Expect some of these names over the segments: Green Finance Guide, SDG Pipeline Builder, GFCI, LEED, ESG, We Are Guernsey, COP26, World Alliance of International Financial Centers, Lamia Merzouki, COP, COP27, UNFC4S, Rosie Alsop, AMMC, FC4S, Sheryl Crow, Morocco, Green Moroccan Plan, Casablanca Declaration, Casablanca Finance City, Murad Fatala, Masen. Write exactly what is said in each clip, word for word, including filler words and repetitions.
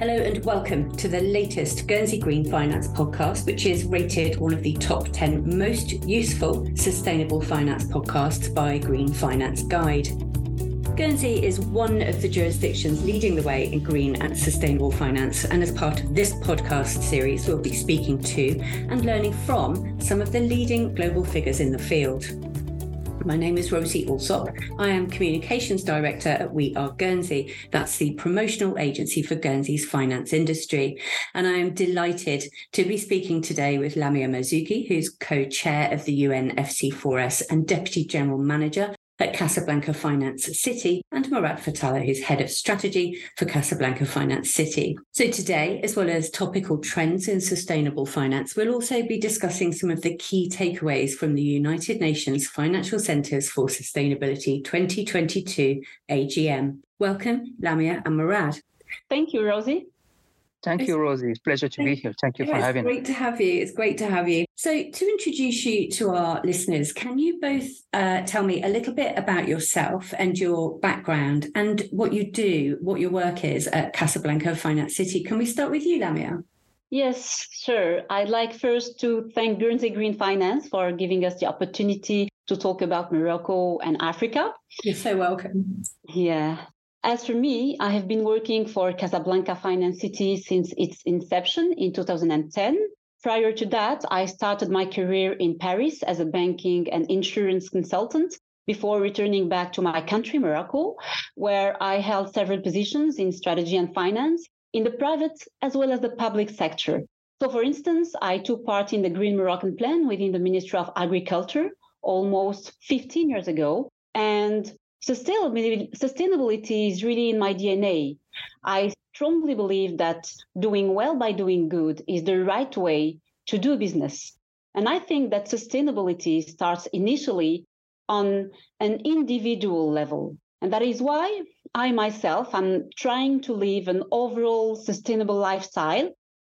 Hello and welcome to the latest Guernsey Green Finance podcast, which is rated one of the top ten most useful sustainable finance podcasts by Green Finance Guide. Guernsey is one of the jurisdictions leading the way in green and sustainable finance, and as part of this podcast series, we'll be speaking to and learning from some of the leading global figures in the field. My name is Rosie Alsop. I am Communications Director at We Are Guernsey. That's the promotional agency for Guernsey's finance industry. And I am delighted to be speaking today with Lamia Merzouki, who's co-chair of the U N F C four S and Deputy General Manager at Casablanca Finance City, and Murad Fatala, who's Head of Strategy for Casablanca Finance City. So today, as well as topical trends in sustainable finance, we'll also be discussing some of the key takeaways from the United Nations Financial Centers for Sustainability twenty twenty-two A G M. Welcome, Lamia and Murad. Thank you, Rosie. Thank you, Rosie. It's a pleasure to be here. Thank you yeah, for having me. It's great to have you. It's great to have you. So to introduce you to our listeners, can you both uh, tell me a little bit about yourself and your background and what you do, what your work is at Casablanca Finance City? Can we start with you, Lamia? Yes, sure. I'd like first to thank Guernsey Green Finance for giving us the opportunity to talk about Morocco and Africa. You're so welcome. Yeah. As for me, I have been working for Casablanca Finance City since its inception in two thousand ten. Prior to that, I started my career in Paris as a banking and insurance consultant before returning back to my country, Morocco, where I held several positions in strategy and finance in the private as well as the public sector. So, for instance, I took part in the Green Moroccan Plan within the Ministry of Agriculture almost fifteen years ago, and sustainability is really in my D N A. I strongly believe that doing well by doing good is the right way to do business. And I think that sustainability starts initially on an individual level. And that is why I myself am trying to live an overall sustainable lifestyle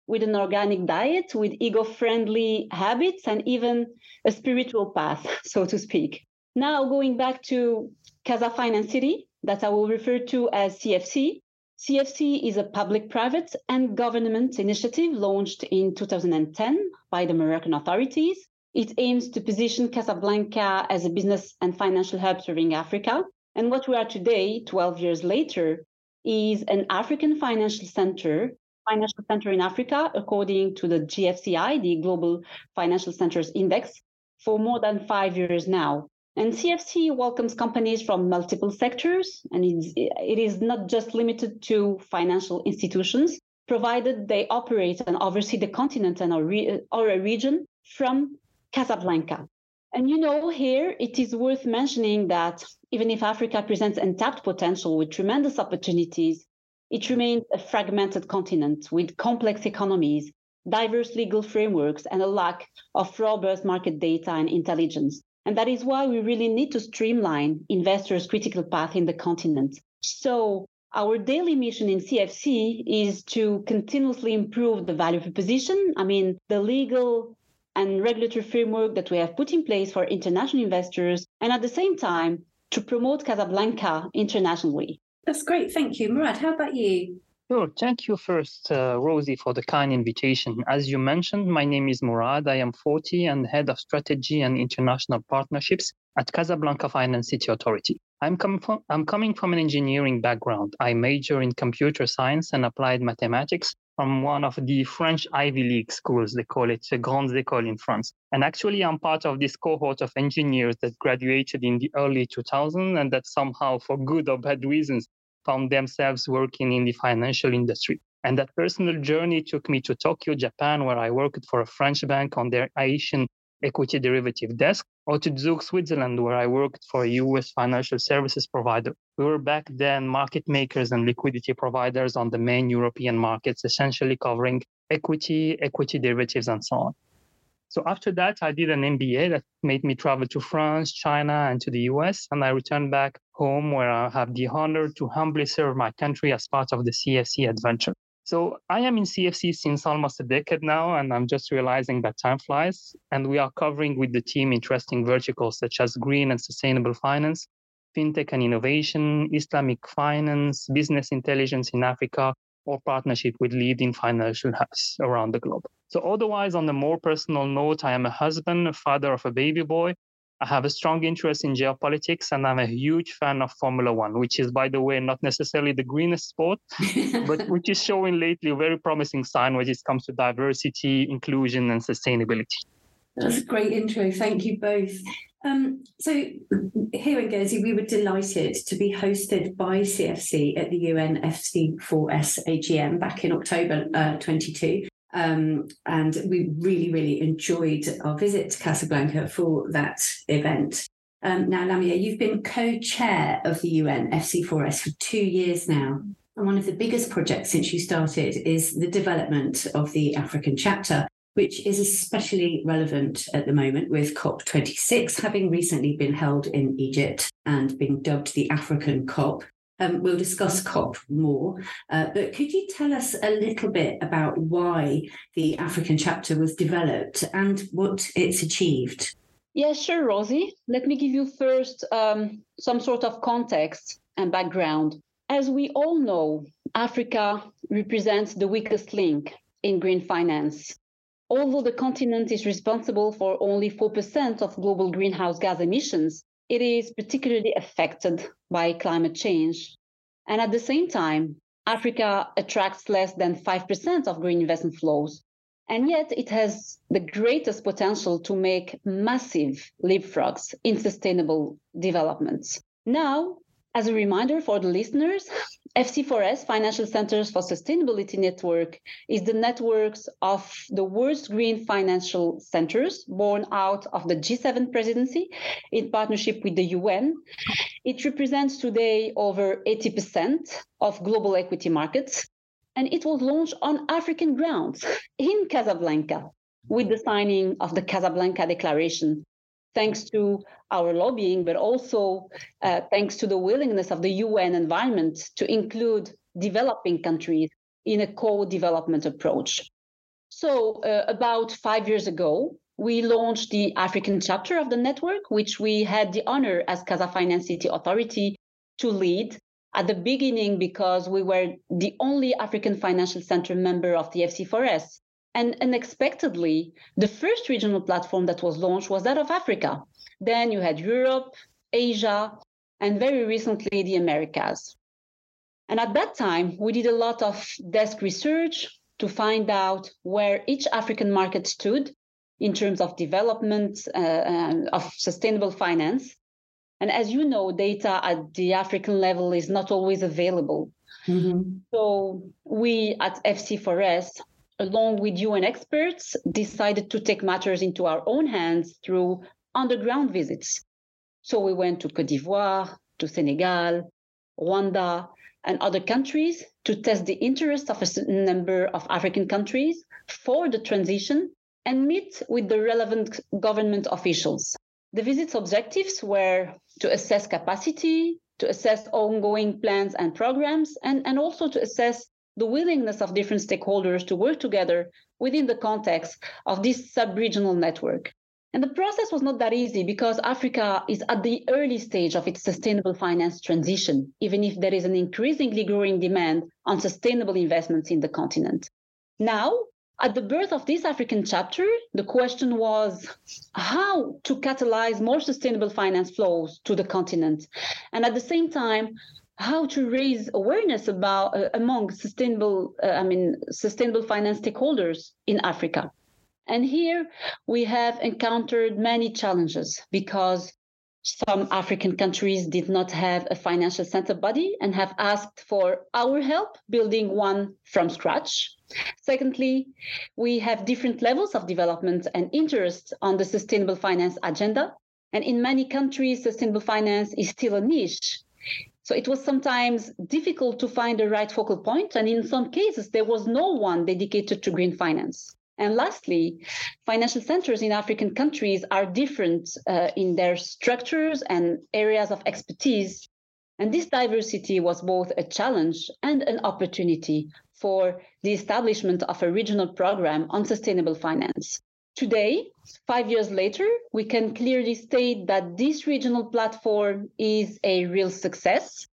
with an organic diet, with eco-friendly habits, and even a spiritual path, so to speak. Now, going back to Casa Finance City, that I will refer to as C F C. C F C is a public-private and government initiative launched in two thousand ten by the Moroccan authorities. It aims to position Casablanca as a business and financial hub serving Africa. And what we are today, twelve years later, is an African financial center, financial center in Africa, according to the G F C I, the Global Financial Centers Index, for more than five years now. And C F C welcomes companies from multiple sectors, and it is not just limited to financial institutions, provided they operate and oversee the continent and or a region from Casablanca. And you know, here it is worth mentioning that even if Africa presents untapped potential with tremendous opportunities, it remains a fragmented continent with complex economies, diverse legal frameworks, and a lack of robust market data and intelligence. And that is why we really need to streamline investors' critical path in the continent. So our daily mission in C F C is to continuously improve the value proposition. I mean, the legal and regulatory framework that we have put in place for international investors, and at the same time, to promote Casablanca internationally. That's great. Thank you. Murad, how about you? Sure. Thank you first, uh, Rosie, for the kind invitation. As you mentioned, my name is Murad. I am forty and Head of Strategy and International Partnerships at Casablanca Finance City Authority. I'm, com- from, I'm coming from an engineering background. I major in computer science and applied mathematics from one of the French Ivy League schools. They call it the Grandes Écoles in France. And actually, I'm part of this cohort of engineers that graduated in the early two thousands and that somehow, for good or bad reasons, found themselves working in the financial industry. And that personal journey took me to Tokyo, Japan, where I worked for a French bank on their Asian equity derivative desk, or to Zug, Switzerland, where I worked for a U S financial services provider. We were back then market makers and liquidity providers on the main European markets, essentially covering equity, equity derivatives, and so on. So after that, I did an M B A that made me travel to France, China, and to the U S, and I returned back home where I have the honor to humbly serve my country as part of the C F C adventure. So I am in C F C since almost a decade now, and I'm just realizing that time flies, and we are covering with the team interesting verticals such as green and sustainable finance, fintech and innovation, Islamic finance, business intelligence in Africa, or partnership with leading financial hubs around the globe. So otherwise, on a more personal note, I am a husband, a father of a baby boy. I have a strong interest in geopolitics, and I'm a huge fan of Formula One, which is, by the way, not necessarily the greenest sport, but which is showing lately a very promising sign when it comes to diversity, inclusion, and sustainability. That's a great intro. Thank you both. Um, so here in Guernsey, we were delighted to be hosted by C F C at the U N F C four S A G M back in October uh, twenty-two. Um, and we really, really enjoyed our visit to Casablanca for that event. Um, now, Lamia, you've been co-chair of the U N F C four S for two years now. And one of the biggest projects since you started is the development of the African chapter, which is especially relevant at the moment with COP twenty-six having recently been held in Egypt and being dubbed the African COP. Um, we'll discuss COP more, uh, but could you tell us a little bit about why the African chapter was developed and what it's achieved? Yeah, sure, Rosie. Let me give you first um, some sort of context and background. As we all know, Africa represents the weakest link in green finance. Although the continent is responsible for only four percent of global greenhouse gas emissions, it is particularly affected by climate change. And at the same time, Africa attracts less than five percent of green investment flows. And yet it has the greatest potential to make massive leapfrogs in sustainable developments. Now, as a reminder for the listeners, F C four S, Financial Centers for Sustainability Network, is the networks of the world's green financial centers born out of the G seven presidency in partnership with the U N. It represents today over eighty percent of global equity markets, and it was launched on African grounds in Casablanca with the signing of the Casablanca Declaration, thanks to our lobbying, but also uh, thanks to the willingness of the U N environment to include developing countries in a co-development approach. So uh, about five years ago, we launched the African chapter of the network, which we had the honor as Casa Finance City Authority to lead at the beginning because we were the only African Financial Center member of the F C four S. And unexpectedly, the first regional platform that was launched was that of Africa. Then you had Europe, Asia, and very recently, the Americas. And at that time, we did a lot of desk research to find out where each African market stood in terms of development, uh, of sustainable finance. And as you know, data at the African level is not always available. Mm-hmm. So we at F C four S, along with U N experts, decided to take matters into our own hands through underground visits. So we went to Côte d'Ivoire, to Senegal, Rwanda, and other countries to test the interest of a certain number of African countries for the transition and meet with the relevant government officials. The visit's objectives were to assess capacity, to assess ongoing plans and programs, and, and also to assess the willingness of different stakeholders to work together within the context of this sub-regional network. And the process was not that easy because Africa is at the early stage of its sustainable finance transition, even if there is an increasingly growing demand on sustainable investments in the continent. Now, at the birth of this African chapter, the question was how to catalyze more sustainable finance flows to the continent. And at the same time, how to raise awareness about uh, among sustainable, uh, I mean, sustainable finance stakeholders in Africa. And here we have encountered many challenges because some African countries did not have a financial center body and have asked for our help building one from scratch. Secondly, we have different levels of development and interest on the sustainable finance agenda. And in many countries, sustainable finance is still a niche. So it was sometimes difficult to find the right focal point, and in some cases, there was no one dedicated to green finance. And lastly, financial centers in African countries are different uh, in their structures and areas of expertise. And this diversity was both a challenge and an opportunity for the establishment of a regional program on sustainable finance. Today, five years later, we can clearly state that this regional platform is a real success.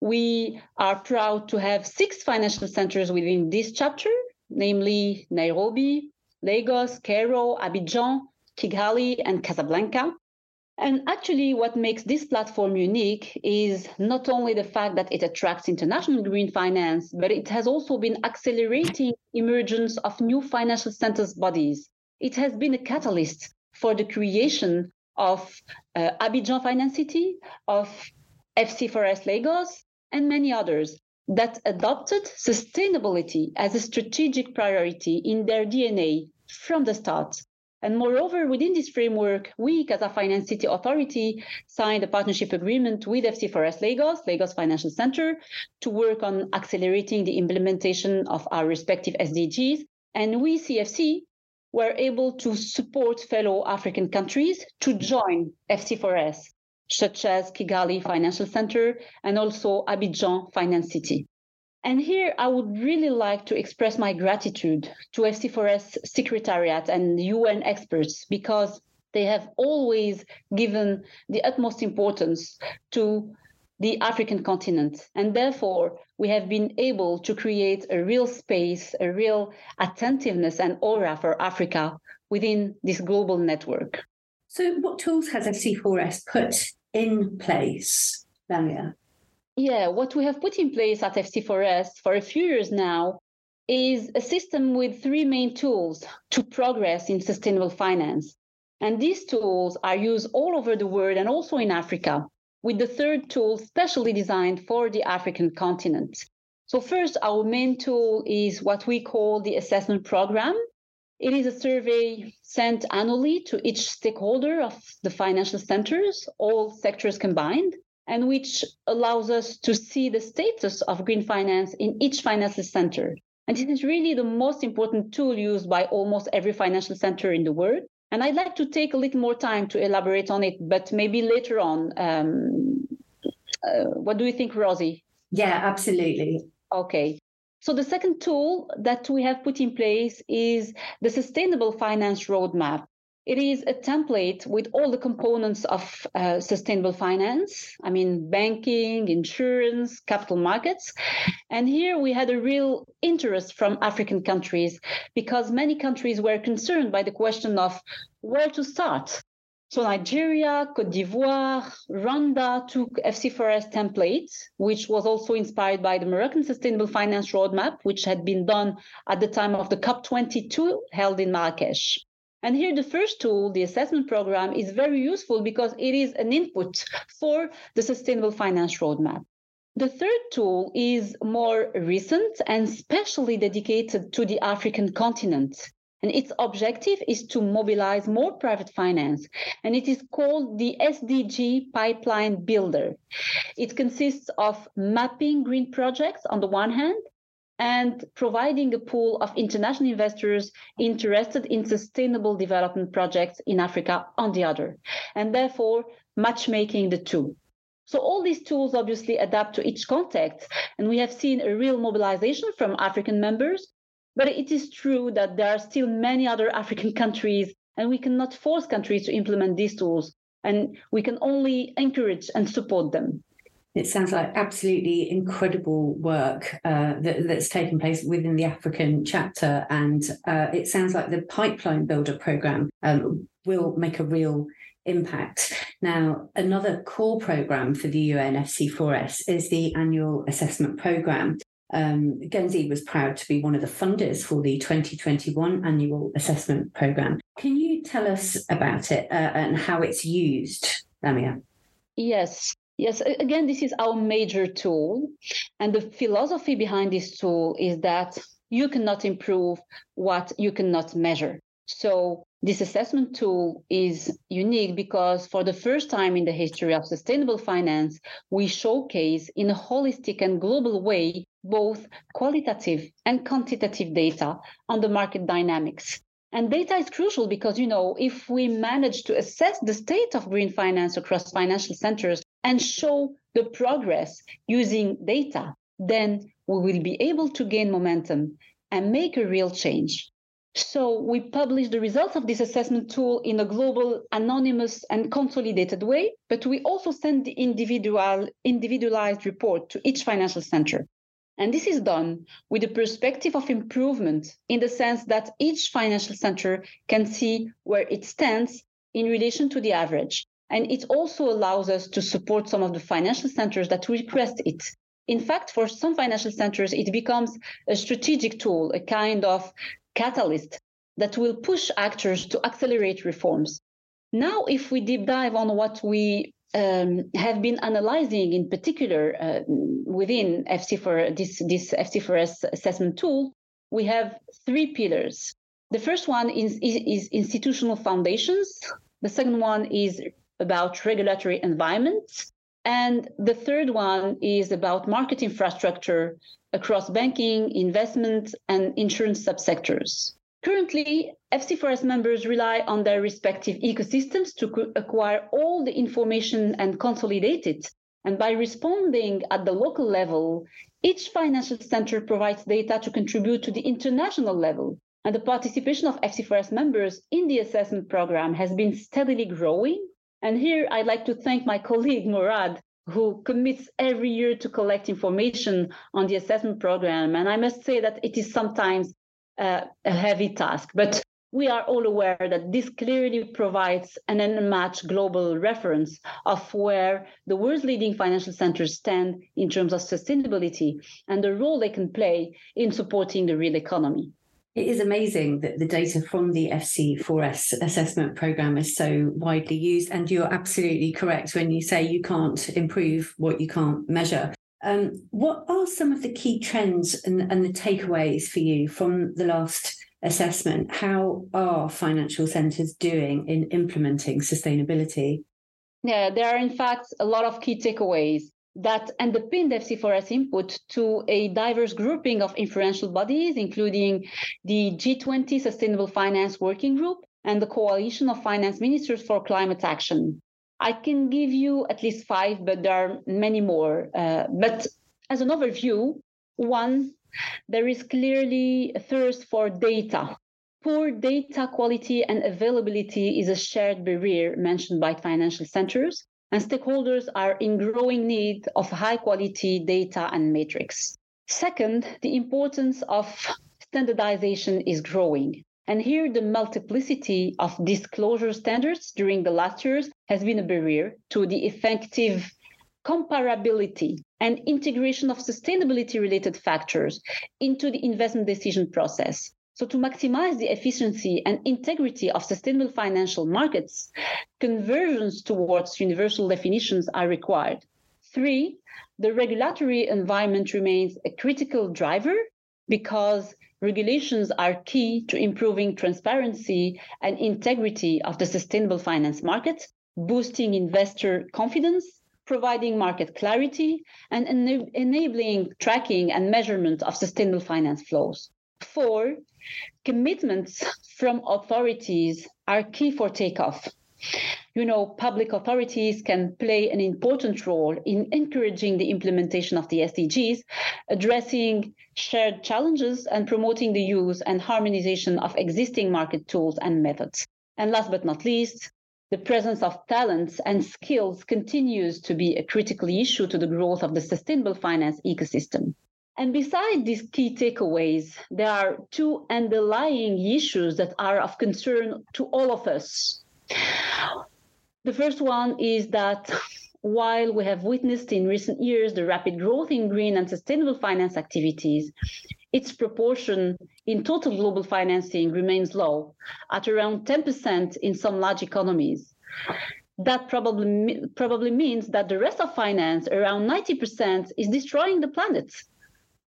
We are proud to have six financial centers within this chapter, namely Nairobi, Lagos, Cairo, Abidjan, Kigali, and Casablanca. And actually, what makes this platform unique is not only the fact that it attracts international green finance, but it has also been accelerating emergence of new financial centers bodies. It has been a catalyst for the creation of uh, Abidjan Finance City, of F C four S Lagos, and many others that adopted sustainability as a strategic priority in their D N A from the start. And moreover, within this framework, we, Casa Finance City Authority, signed a partnership agreement with F C four S Lagos, Lagos Financial Center, to work on accelerating the implementation of our respective S D Gs. And we, C F C, were able to support fellow African countries to join F C four S, such as Kigali Financial Center and also Abidjan Finance City. And here, I would really like to express my gratitude to F C four S Secretariat and U N experts, because they have always given the utmost importance to the African continent. And therefore, we have been able to create a real space, a real attentiveness and aura for Africa within this global network. So what tools has F C four S put in place, Lamia? Yeah, what we have put in place at F C four S for a few years now is a system with three main tools to progress in sustainable finance. And these tools are used all over the world and also in Africa, with the third tool specially designed for the African continent. So first, our main tool is what we call the assessment program. It is a survey sent annually to each stakeholder of the financial centers, all sectors combined, and which allows us to see the status of green finance in each financial center. And this is really the most important tool used by almost every financial center in the world. And I'd like to take a little more time to elaborate on it, but maybe later on. Um, uh, what do you think, Rosie? Yeah, absolutely. Okay. So the second tool that we have put in place is the Sustainable Finance Roadmap. It is a template with all the components of uh, sustainable finance. I mean, banking, insurance, capital markets. And here we had a real interest from African countries, because many countries were concerned by the question of where to start. So Nigeria, Côte d'Ivoire, Rwanda took F C four S template, which was also inspired by the Moroccan Sustainable Finance Roadmap, which had been done at the time of the COP twenty-two held in Marrakesh. And here the first tool, the assessment program, is very useful because it is an input for the Sustainable Finance Roadmap. The third tool is more recent and specially dedicated to the African continent. And its objective is to mobilize more private finance. And it is called the S D G Pipeline Builder. It consists of mapping green projects on the one hand, and providing a pool of international investors interested in sustainable development projects in Africa on the other, and therefore matchmaking the two. So all these tools obviously adapt to each context, and we have seen a real mobilization from African members, but it is true that there are still many other African countries, and we cannot force countries to implement these tools, and we can only encourage and support them. It sounds like absolutely incredible work uh, that, that's taken place within the African chapter. And uh, it sounds like the Pipeline Builder programme um, will make a real impact. Now, another core programme for the U N F C four S is the annual assessment programme. Um, Guernsey was proud to be one of the funders for the twenty twenty-one annual assessment programme. Can you tell us about it uh, and how it's used, Lamia? Yes. Yes, again, this is our major tool. And the philosophy behind this tool is that you cannot improve what you cannot measure. So this assessment tool is unique because for the first time in the history of sustainable finance, we showcase in a holistic and global way both qualitative and quantitative data on the market dynamics. And data is crucial because, you know, if we manage to assess the state of green finance across financial centers and show the progress using data, then we will be able to gain momentum and make a real change. So we publish the results of this assessment tool in a global, anonymous and consolidated way, but we also send the individual, individualized report to each financial center. And this is done with the perspective of improvement in the sense that each financial center can see where it stands in relation to the average. And it also allows us to support some of the financial centers that request it. In fact, for some financial centers, it becomes a strategic tool, a kind of catalyst that will push actors to accelerate reforms. Now, if we deep dive on what we um, have been analyzing in particular uh, within F C four, this, this F C four S assessment tool, we have three pillars. The first one is, is, is institutional foundations. The second one is about regulatory environments. And the third one is about market infrastructure across banking, investment, and insurance subsectors. Currently, F C four S members rely on their respective ecosystems to acquire all the information and consolidate it. And by responding at the local level, each financial center provides data to contribute to the international level. And the participation of F C four S members in the assessment program has been steadily growing. And here I'd like to thank my colleague Murad, who commits every year to collect information on the assessment program. And I must say that it is sometimes uh, a heavy task, but we are all aware that this clearly provides an unmatched global reference of where the world's leading financial centers stand in terms of sustainability and the role they can play in supporting the real economy. It is amazing that the data from the F C four S assessment programme is so widely used, and you're absolutely correct when you say you can't improve what you can't measure. Um, what are some of the key trends and, and the takeaways for you from the last assessment? How are financial centres doing in implementing sustainability? Yeah, there are in fact a lot of key takeaways that underpinned F C four S input to a diverse grouping of influential bodies, including the G twenty Sustainable Finance Working Group and the Coalition of Finance Ministers for Climate Action. I can give you at least five, but there are many more. Uh, but as an overview, one, there is clearly a thirst for data. Poor data quality and availability is a shared barrier mentioned by financial centers, and stakeholders are in growing need of high-quality data and metrics. Second, the importance of standardization is growing. And here, the multiplicity of disclosure standards during the last years has been a barrier to the effective comparability and integration of sustainability-related factors into the investment decision process. So to maximize the efficiency and integrity of sustainable financial markets, conversions towards universal definitions are required. Three, the regulatory environment remains a critical driver because regulations are key to improving transparency and integrity of the sustainable finance market, boosting investor confidence, providing market clarity, and en- enabling tracking and measurement of sustainable finance flows. Four, commitments from authorities are key for takeoff. You know, public authorities can play an important role in encouraging the implementation of the S D Gs, addressing shared challenges and promoting the use and harmonization of existing market tools and methods. And last but not least, the presence of talents and skills continues to be a critical issue to the growth of the sustainable finance ecosystem. And besides these key takeaways, there are two underlying issues that are of concern to all of us. The first one is that while we have witnessed in recent years the rapid growth in green and sustainable finance activities, its proportion in total global financing remains low, at around ten percent in some large economies. That probably, probably means that the rest of finance, around ninety percent, is destroying the planet.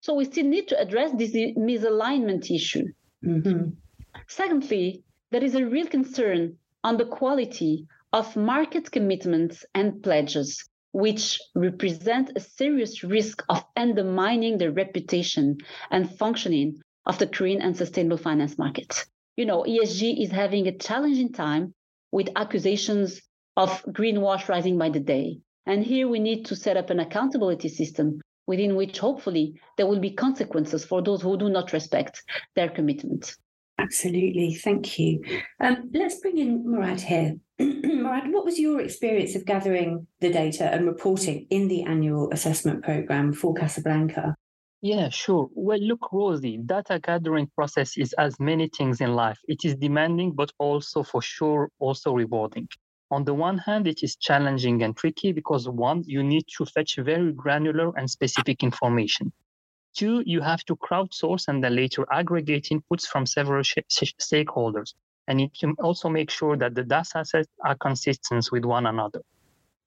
So we still need to address this misalignment issue. Mm-hmm. Secondly, there is a real concern on the quality of market commitments and pledges, which represent a serious risk of undermining the reputation and functioning of the green and sustainable finance market. You know, E S G is having a challenging time with accusations of greenwash rising by the day. And here we need to set up an accountability system within which hopefully there will be consequences for those who do not respect their commitment. Absolutely. Thank you. Um, let's bring in Murad here. Murad, what was your experience of gathering the data and reporting in the annual assessment programme for Casablanca? Yeah, sure. Well, look, Rosie, data gathering process is as many things in life. It is demanding, but also for sure, also rewarding. On the one hand, it is challenging and tricky because one, you need to fetch very granular and specific information. Two, you have to crowdsource and then later aggregate inputs from several sh- sh- stakeholders. And you can also make sure that the data sets are consistent with one another.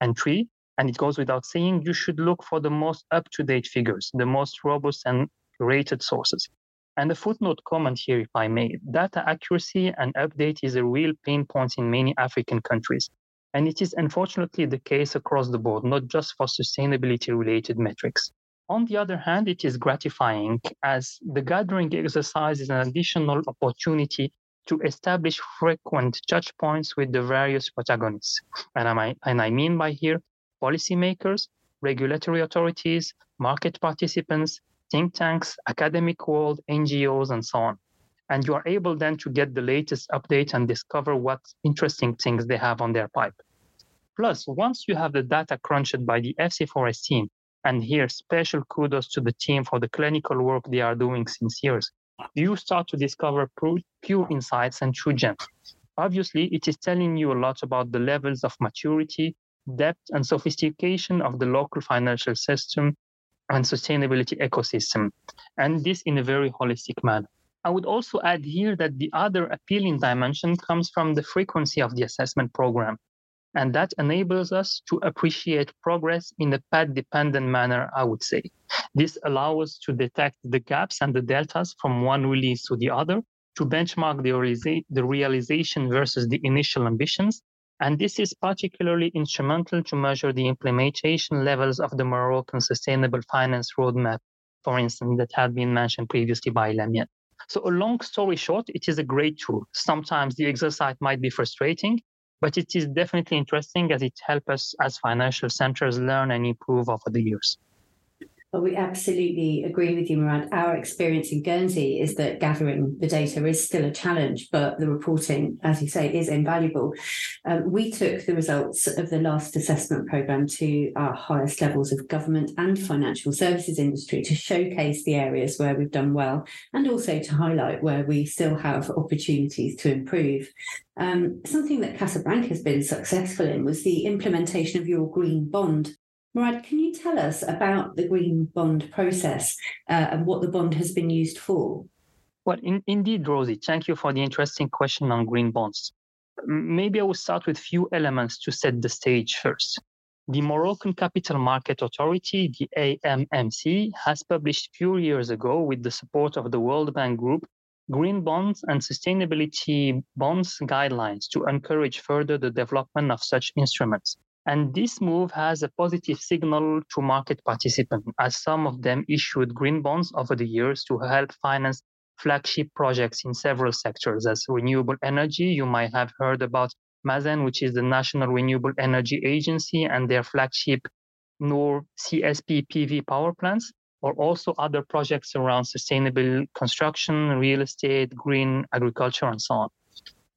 And three, and it goes without saying, you should look for the most up-to-date figures, the most robust and rated sources. And a footnote comment here, if I may, data accuracy and update is a real pain point in many African countries. And it is unfortunately the case across the board, not just for sustainability-related metrics. On the other hand, it is gratifying as the gathering exercise is an additional opportunity to establish frequent touch points with the various protagonists. And I, might, and I mean by here, policymakers, regulatory authorities, market participants, think tanks, academic world, N G Os, and so on. And you are able then to get the latest update and discover what interesting things they have on their pipe. Plus, once you have the data crunched by the F C four S team, and here, special kudos to the team for the clinical work they are doing since years. You start to discover pure insights and true gems. Obviously, it is telling you a lot about the levels of maturity, depth, and sophistication of the local financial system and sustainability ecosystem, and this in a very holistic manner. I would also add here that the other appealing dimension comes from the frequency of the assessment program. And that enables us to appreciate progress in a path-dependent manner, I would say. This allows us to detect the gaps and the deltas from one release to the other, to benchmark the, realisa- the realization versus the initial ambitions. And this is particularly instrumental to measure the implementation levels of the Moroccan Sustainable Finance Roadmap, for instance, that had been mentioned previously by Lamia. So a long story short, it is a great tool. Sometimes the exercise might be frustrating, but it is definitely interesting as it helps us as financial centers learn and improve over the years. Well, we absolutely agree with you, Murad. Our experience in Guernsey is that gathering the data is still a challenge, but the reporting, as you say, is invaluable. Um, we took the results of the last assessment programme to our highest levels of government and financial services industry to showcase the areas where we've done well and also to highlight where we still have opportunities to improve. Um, something that Casablanca has been successful in was the implementation of your green bond. Murad, can you tell us about the green bond process uh, and what the bond has been used for? Well, in, indeed, Rosie, thank you for the interesting question on green bonds. Maybe I will start with a few elements to set the stage first. The Moroccan Capital Market Authority, the A M M C, has published a few years ago, with the support of the World Bank Group, green bonds and sustainability bonds guidelines to encourage further the development of such instruments. And this move has a positive signal to market participants, as some of them issued green bonds over the years to help finance flagship projects in several sectors, as renewable energy. You might have heard about Masen, which is the National Renewable Energy Agency, and their flagship NOR C S P P V power plants, or also other projects around sustainable construction, real estate, green agriculture, and so on.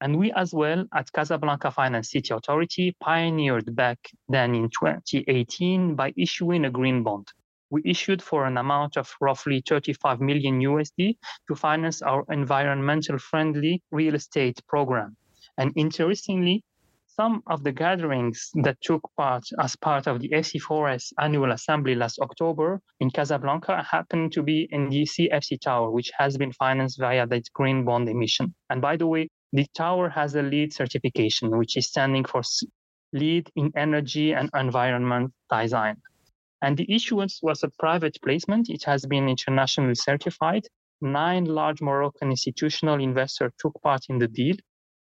And we as well at Casablanca Finance City Authority pioneered back then in twenty eighteen by issuing a green bond. We issued for an amount of roughly thirty-five million U S D to finance our environmental friendly real estate program. And interestingly, some of the gatherings that took part as part of the F C four S annual assembly last October in Casablanca happened to be in the C F C Tower, which has been financed via that green bond emission. And by the way, the tower has a LEED certification, which is standing for LEED in Energy and Environment Design. And the issuance was a private placement. It has been internationally certified. Nine large Moroccan institutional investors took part in the deal.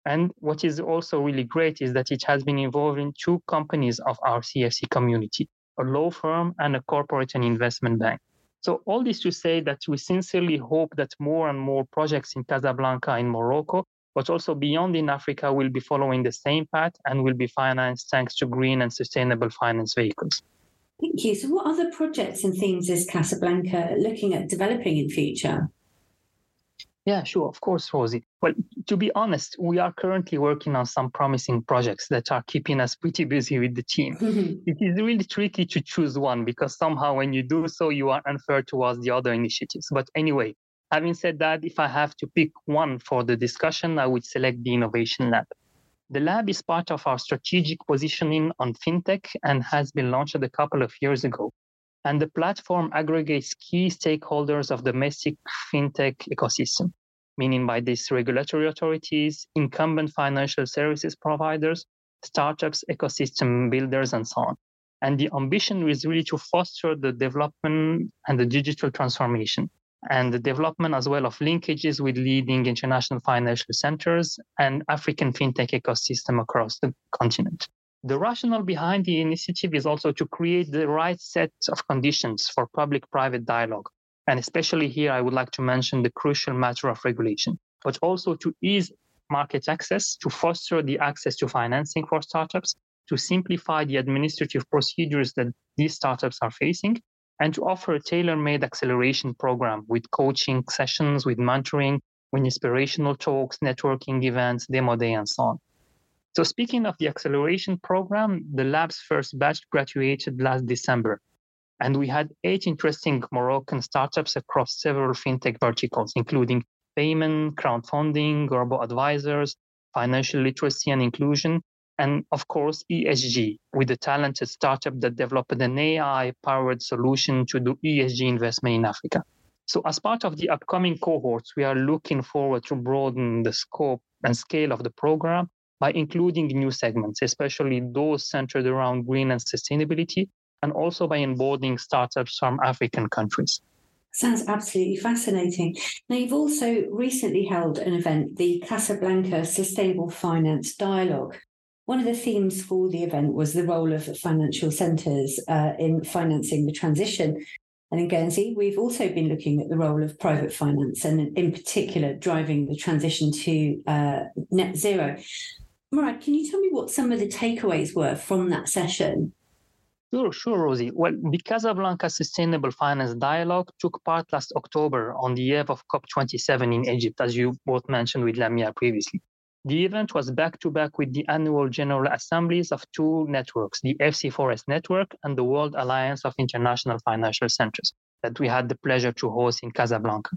And what is also really great is that it has been involving two companies of our C F C community, a law firm and a corporate and investment bank. So all this to say that we sincerely hope that more and more projects in Casablanca and Morocco, but also beyond in Africa, will be following the same path and will be financed thanks to green and sustainable finance vehicles. Thank you. So what other projects and themes is Casablanca looking at developing in future? Yeah, sure. Of course, Rosie. Well, to be honest, we are currently working on some promising projects that are keeping us pretty busy with the team. It is really tricky to choose one because somehow when you do so, you are unfair towards the other initiatives. But anyway, having said that, if I have to pick one for the discussion, I would select the Innovation Lab. The lab is part of our strategic positioning on fintech and has been launched a couple of years ago. And the platform aggregates key stakeholders of domestic fintech ecosystem, meaning by this regulatory authorities, incumbent financial services providers, startups, ecosystem builders, and so on. And the ambition is really to foster the development and the digital transformation, and the development as well of linkages with leading international financial centers and African fintech ecosystem across the continent. The rationale behind the initiative is also to create the right set of conditions for public-private dialogue. And especially here, I would like to mention the crucial matter of regulation, but also to ease market access, to foster the access to financing for startups, to simplify the administrative procedures that these startups are facing, and to offer a tailor-made acceleration program with coaching sessions, with mentoring, with inspirational talks, networking events, demo day, and so on. So speaking of the acceleration program, the lab's first batch graduated last December, and we had eight interesting Moroccan startups across several fintech verticals, including payment, crowdfunding, robo-advisors, financial literacy and inclusion, and of course, E S G, with a talented startup that developed an A I-powered solution to do E S G investment in Africa. So as part of the upcoming cohorts, we are looking forward to broaden the scope and scale of the program by including new segments, especially those centered around green and sustainability, and also by onboarding startups from African countries. Sounds absolutely fascinating. Now, you've also recently held an event, the Casablanca Sustainable Finance Dialogue. One of the themes for the event was the role of financial centres uh, in financing the transition. And in Guernsey, we've also been looking at the role of private finance and in particular driving the transition to uh, net zero. Murad, can you tell me what some of the takeaways were from that session? Sure, sure, Rosie. Well, the Casablanca Sustainable Finance Dialogue took part last October on the eve of COP twenty-seven in Egypt, as you both mentioned with Lamia previously. The event was back-to-back with the annual General Assemblies of two networks, the F C four S network and the World Alliance of International Financial Centers, that we had the pleasure to host in Casablanca.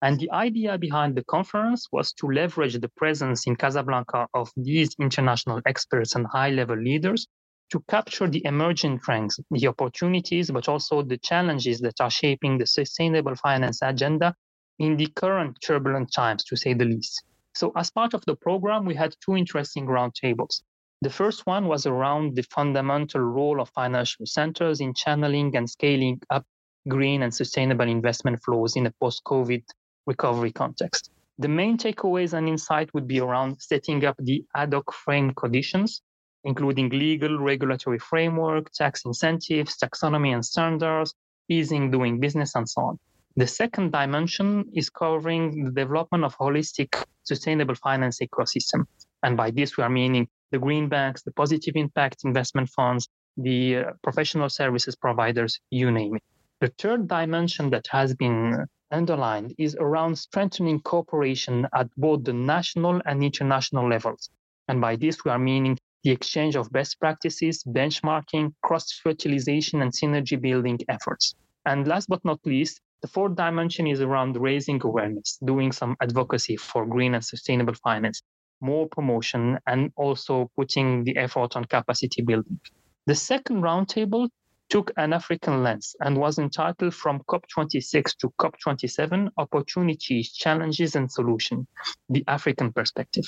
And the idea behind the conference was to leverage the presence in Casablanca of these international experts and high-level leaders to capture the emerging trends, the opportunities, but also the challenges that are shaping the sustainable finance agenda in the current turbulent times, to say the least. So as part of the program, we had two interesting roundtables. The first one was around the fundamental role of financial centers in channeling and scaling up green and sustainable investment flows in a post-COVID recovery context. The main takeaways and insight would be around setting up the ad hoc frame conditions, including legal, regulatory framework, tax incentives, taxonomy and standards, easing doing business, and so on. The second dimension is covering the development of holistic sustainable finance ecosystem. And by this, we are meaning the green banks, the positive impact investment funds, the uh, professional services providers, you name it. The third dimension that has been underlined is around strengthening cooperation at both the national and international levels. And by this, we are meaning the exchange of best practices, benchmarking, cross-fertilization, and synergy building efforts. And last but not least, the fourth dimension is around raising awareness, doing some advocacy for green and sustainable finance, more promotion, and also putting the effort on capacity building. The second roundtable took an African lens and was entitled From COP twenty-six to COP twenty-seven, Opportunities, Challenges and Solutions, the African Perspective.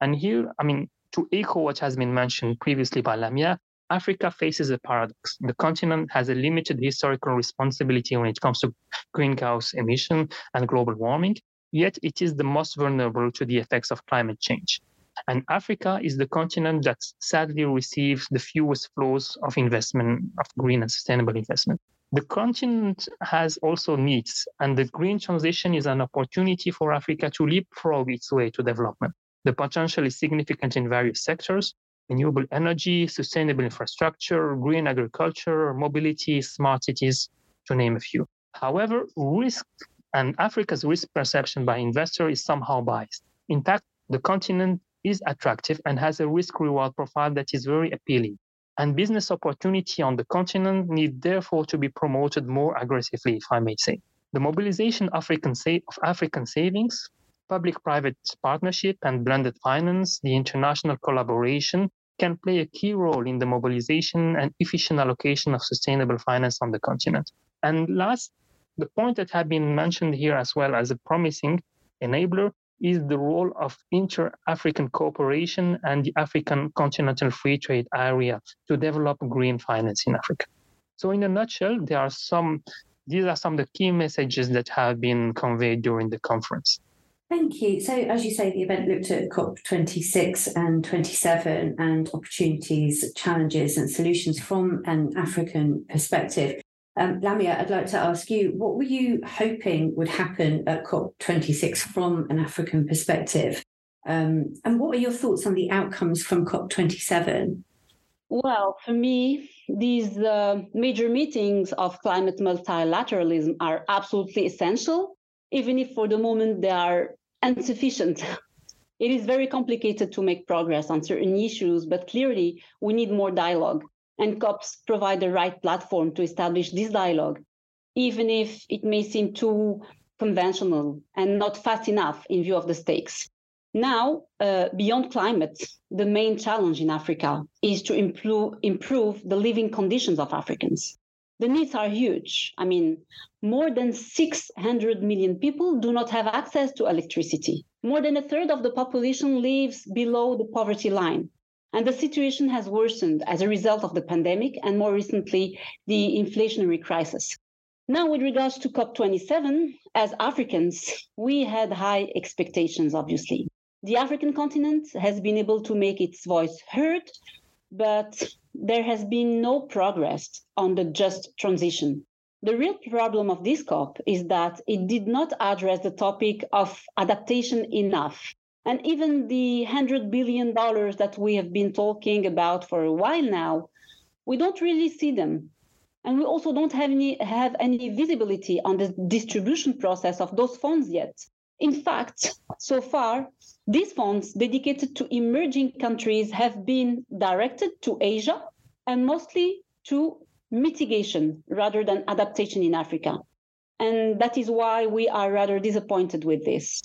And here, I mean, to echo what has been mentioned previously by Lamia, Africa faces a paradox. The continent has a limited historical responsibility when it comes to greenhouse emission and global warming, yet it is the most vulnerable to the effects of climate change. And Africa is the continent that sadly receives the fewest flows of investment, of green and sustainable investment. The continent has also needs, and the green transition is an opportunity for Africa to leapfrog its way to development. The potential is significant in various sectors: renewable energy, sustainable infrastructure, green agriculture, mobility, smart cities, to name a few. However, risks and Africa's risk perception by investors is somehow biased. In fact, the continent is attractive and has a risk-reward profile that is very appealing. And business opportunity on the continent need therefore to be promoted more aggressively, if I may say. The mobilization of African, sa- of African savings, public-private partnership and blended finance, the international collaboration can play a key role in the mobilization and efficient allocation of sustainable finance on the continent. And last, the point that had been mentioned here as well as a promising enabler is the role of inter-African cooperation and the African Continental Free Trade Area to develop green finance in Africa. So in a nutshell, there are some, these are some of the key messages that have been conveyed during the conference. Thank you. So as you say, the event looked at COP twenty-six and twenty-seven and opportunities, challenges and solutions from an African perspective. Um, Lamia, I'd like to ask you, what were you hoping would happen at COP twenty-six from an African perspective? Um, and what are your thoughts on the outcomes from COP twenty-seven? Well, for me, these uh, major meetings of climate multilateralism are absolutely essential, even if for the moment they are insufficient. It is very complicated to make progress on certain issues, but clearly we need more dialogue. And COPs provide the right platform to establish this dialogue, even if it may seem too conventional and not fast enough in view of the stakes. Now, uh, beyond climate, the main challenge in Africa is to improve, improve the living conditions of Africans. The needs are huge. I mean, more than six hundred million people do not have access to electricity. More than a third of the population lives below the poverty line. And the situation has worsened as a result of the pandemic and more recently, the inflationary crisis. Now, with regards to COP twenty-seven, as Africans, we had high expectations, obviously. The African continent has been able to make its voice heard, but there has been no progress on the just transition. The real problem of this COP is that it did not address the topic of adaptation enough. And even the one hundred billion dollars that we have been talking about for a while now, we don't really see them. And we also don't have any, have any visibility on the distribution process of those funds yet. In fact, so far, these funds dedicated to emerging countries have been directed to Asia and mostly to mitigation rather than adaptation in Africa. And that is why we are rather disappointed with this.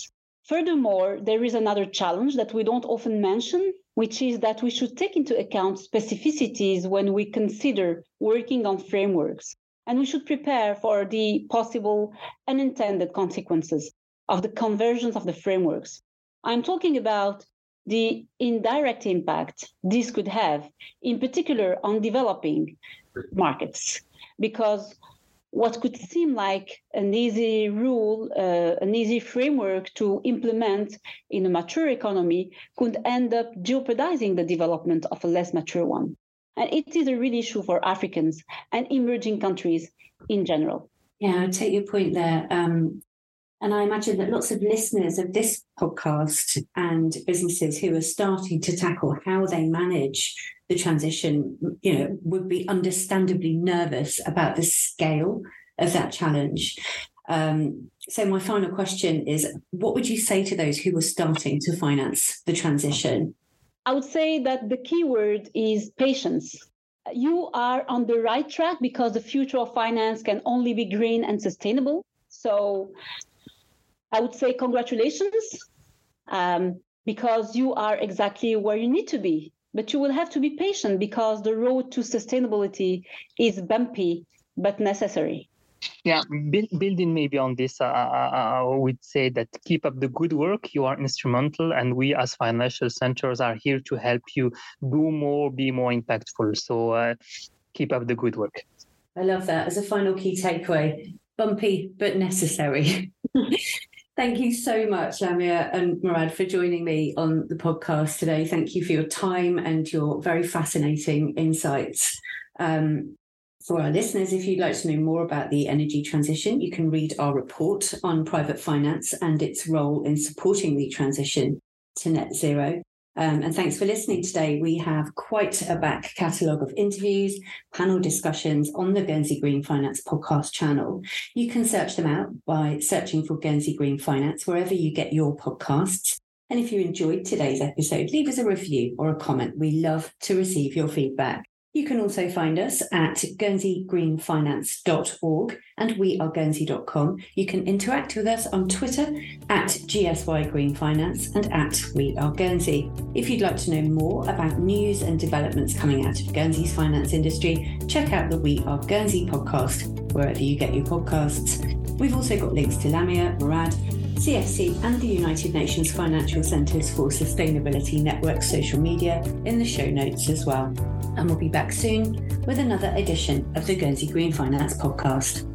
Furthermore, there is another challenge that we don't often mention, which is that we should take into account specificities when we consider working on frameworks, and we should prepare for the possible unintended consequences of the convergence of the frameworks. I'm talking about the indirect impact this could have, in particular on developing markets, because what could seem like an easy rule, uh, an easy framework to implement in a mature economy could end up jeopardizing the development of a less mature one. And it is a real issue for Africans and emerging countries in general. Yeah, I take your point there. Um, and I imagine that lots of listeners of this podcast and businesses who are starting to tackle how they manage the transition, you know, would be understandably nervous about the scale of that challenge. Um, so my final question is, what would you say to those who were starting to finance the transition? I would say that the key word is patience. You are on the right track because the future of finance can only be green and sustainable. So I would say congratulations, um, because you are exactly where you need to be. But you will have to be patient because the road to sustainability is bumpy, but necessary. Yeah, build, building maybe on this, uh, I would say that keep up the good work. You are instrumental, and we as financial centers are here to help you do more, be more impactful. So uh, keep up the good work. I love that as a final key takeaway. Bumpy, but necessary. Thank you so much, Lamia and Murad, for joining me on the podcast today. Thank you for your time and your very fascinating insights. Um, for our listeners, if you'd like to know more about the energy transition, you can read our report on private finance and its role in supporting the transition to net zero. Um, and thanks for listening today. We have quite a back catalogue of interviews, panel discussions on the Guernsey Green Finance podcast channel. You can search them out by searching for Guernsey Green Finance wherever you get your podcasts. And if you enjoyed today's episode, leave us a review or a comment. We love to receive your feedback. You can also find us at guernsey green finance dot org and we are guernsey dot com. You can interact with us on Twitter at G S Y Green Finance and at We Are Guernsey. If you'd like to know more about news and developments coming out of Guernsey's finance industry, check out the We Are Guernsey podcast wherever you get your podcasts. We've also got links to Lamia, Murad, C F C and the United Nations Financial Centers for Sustainability Network social media in the show notes as well. And we'll be back soon with another edition of the Guernsey Green Finance podcast.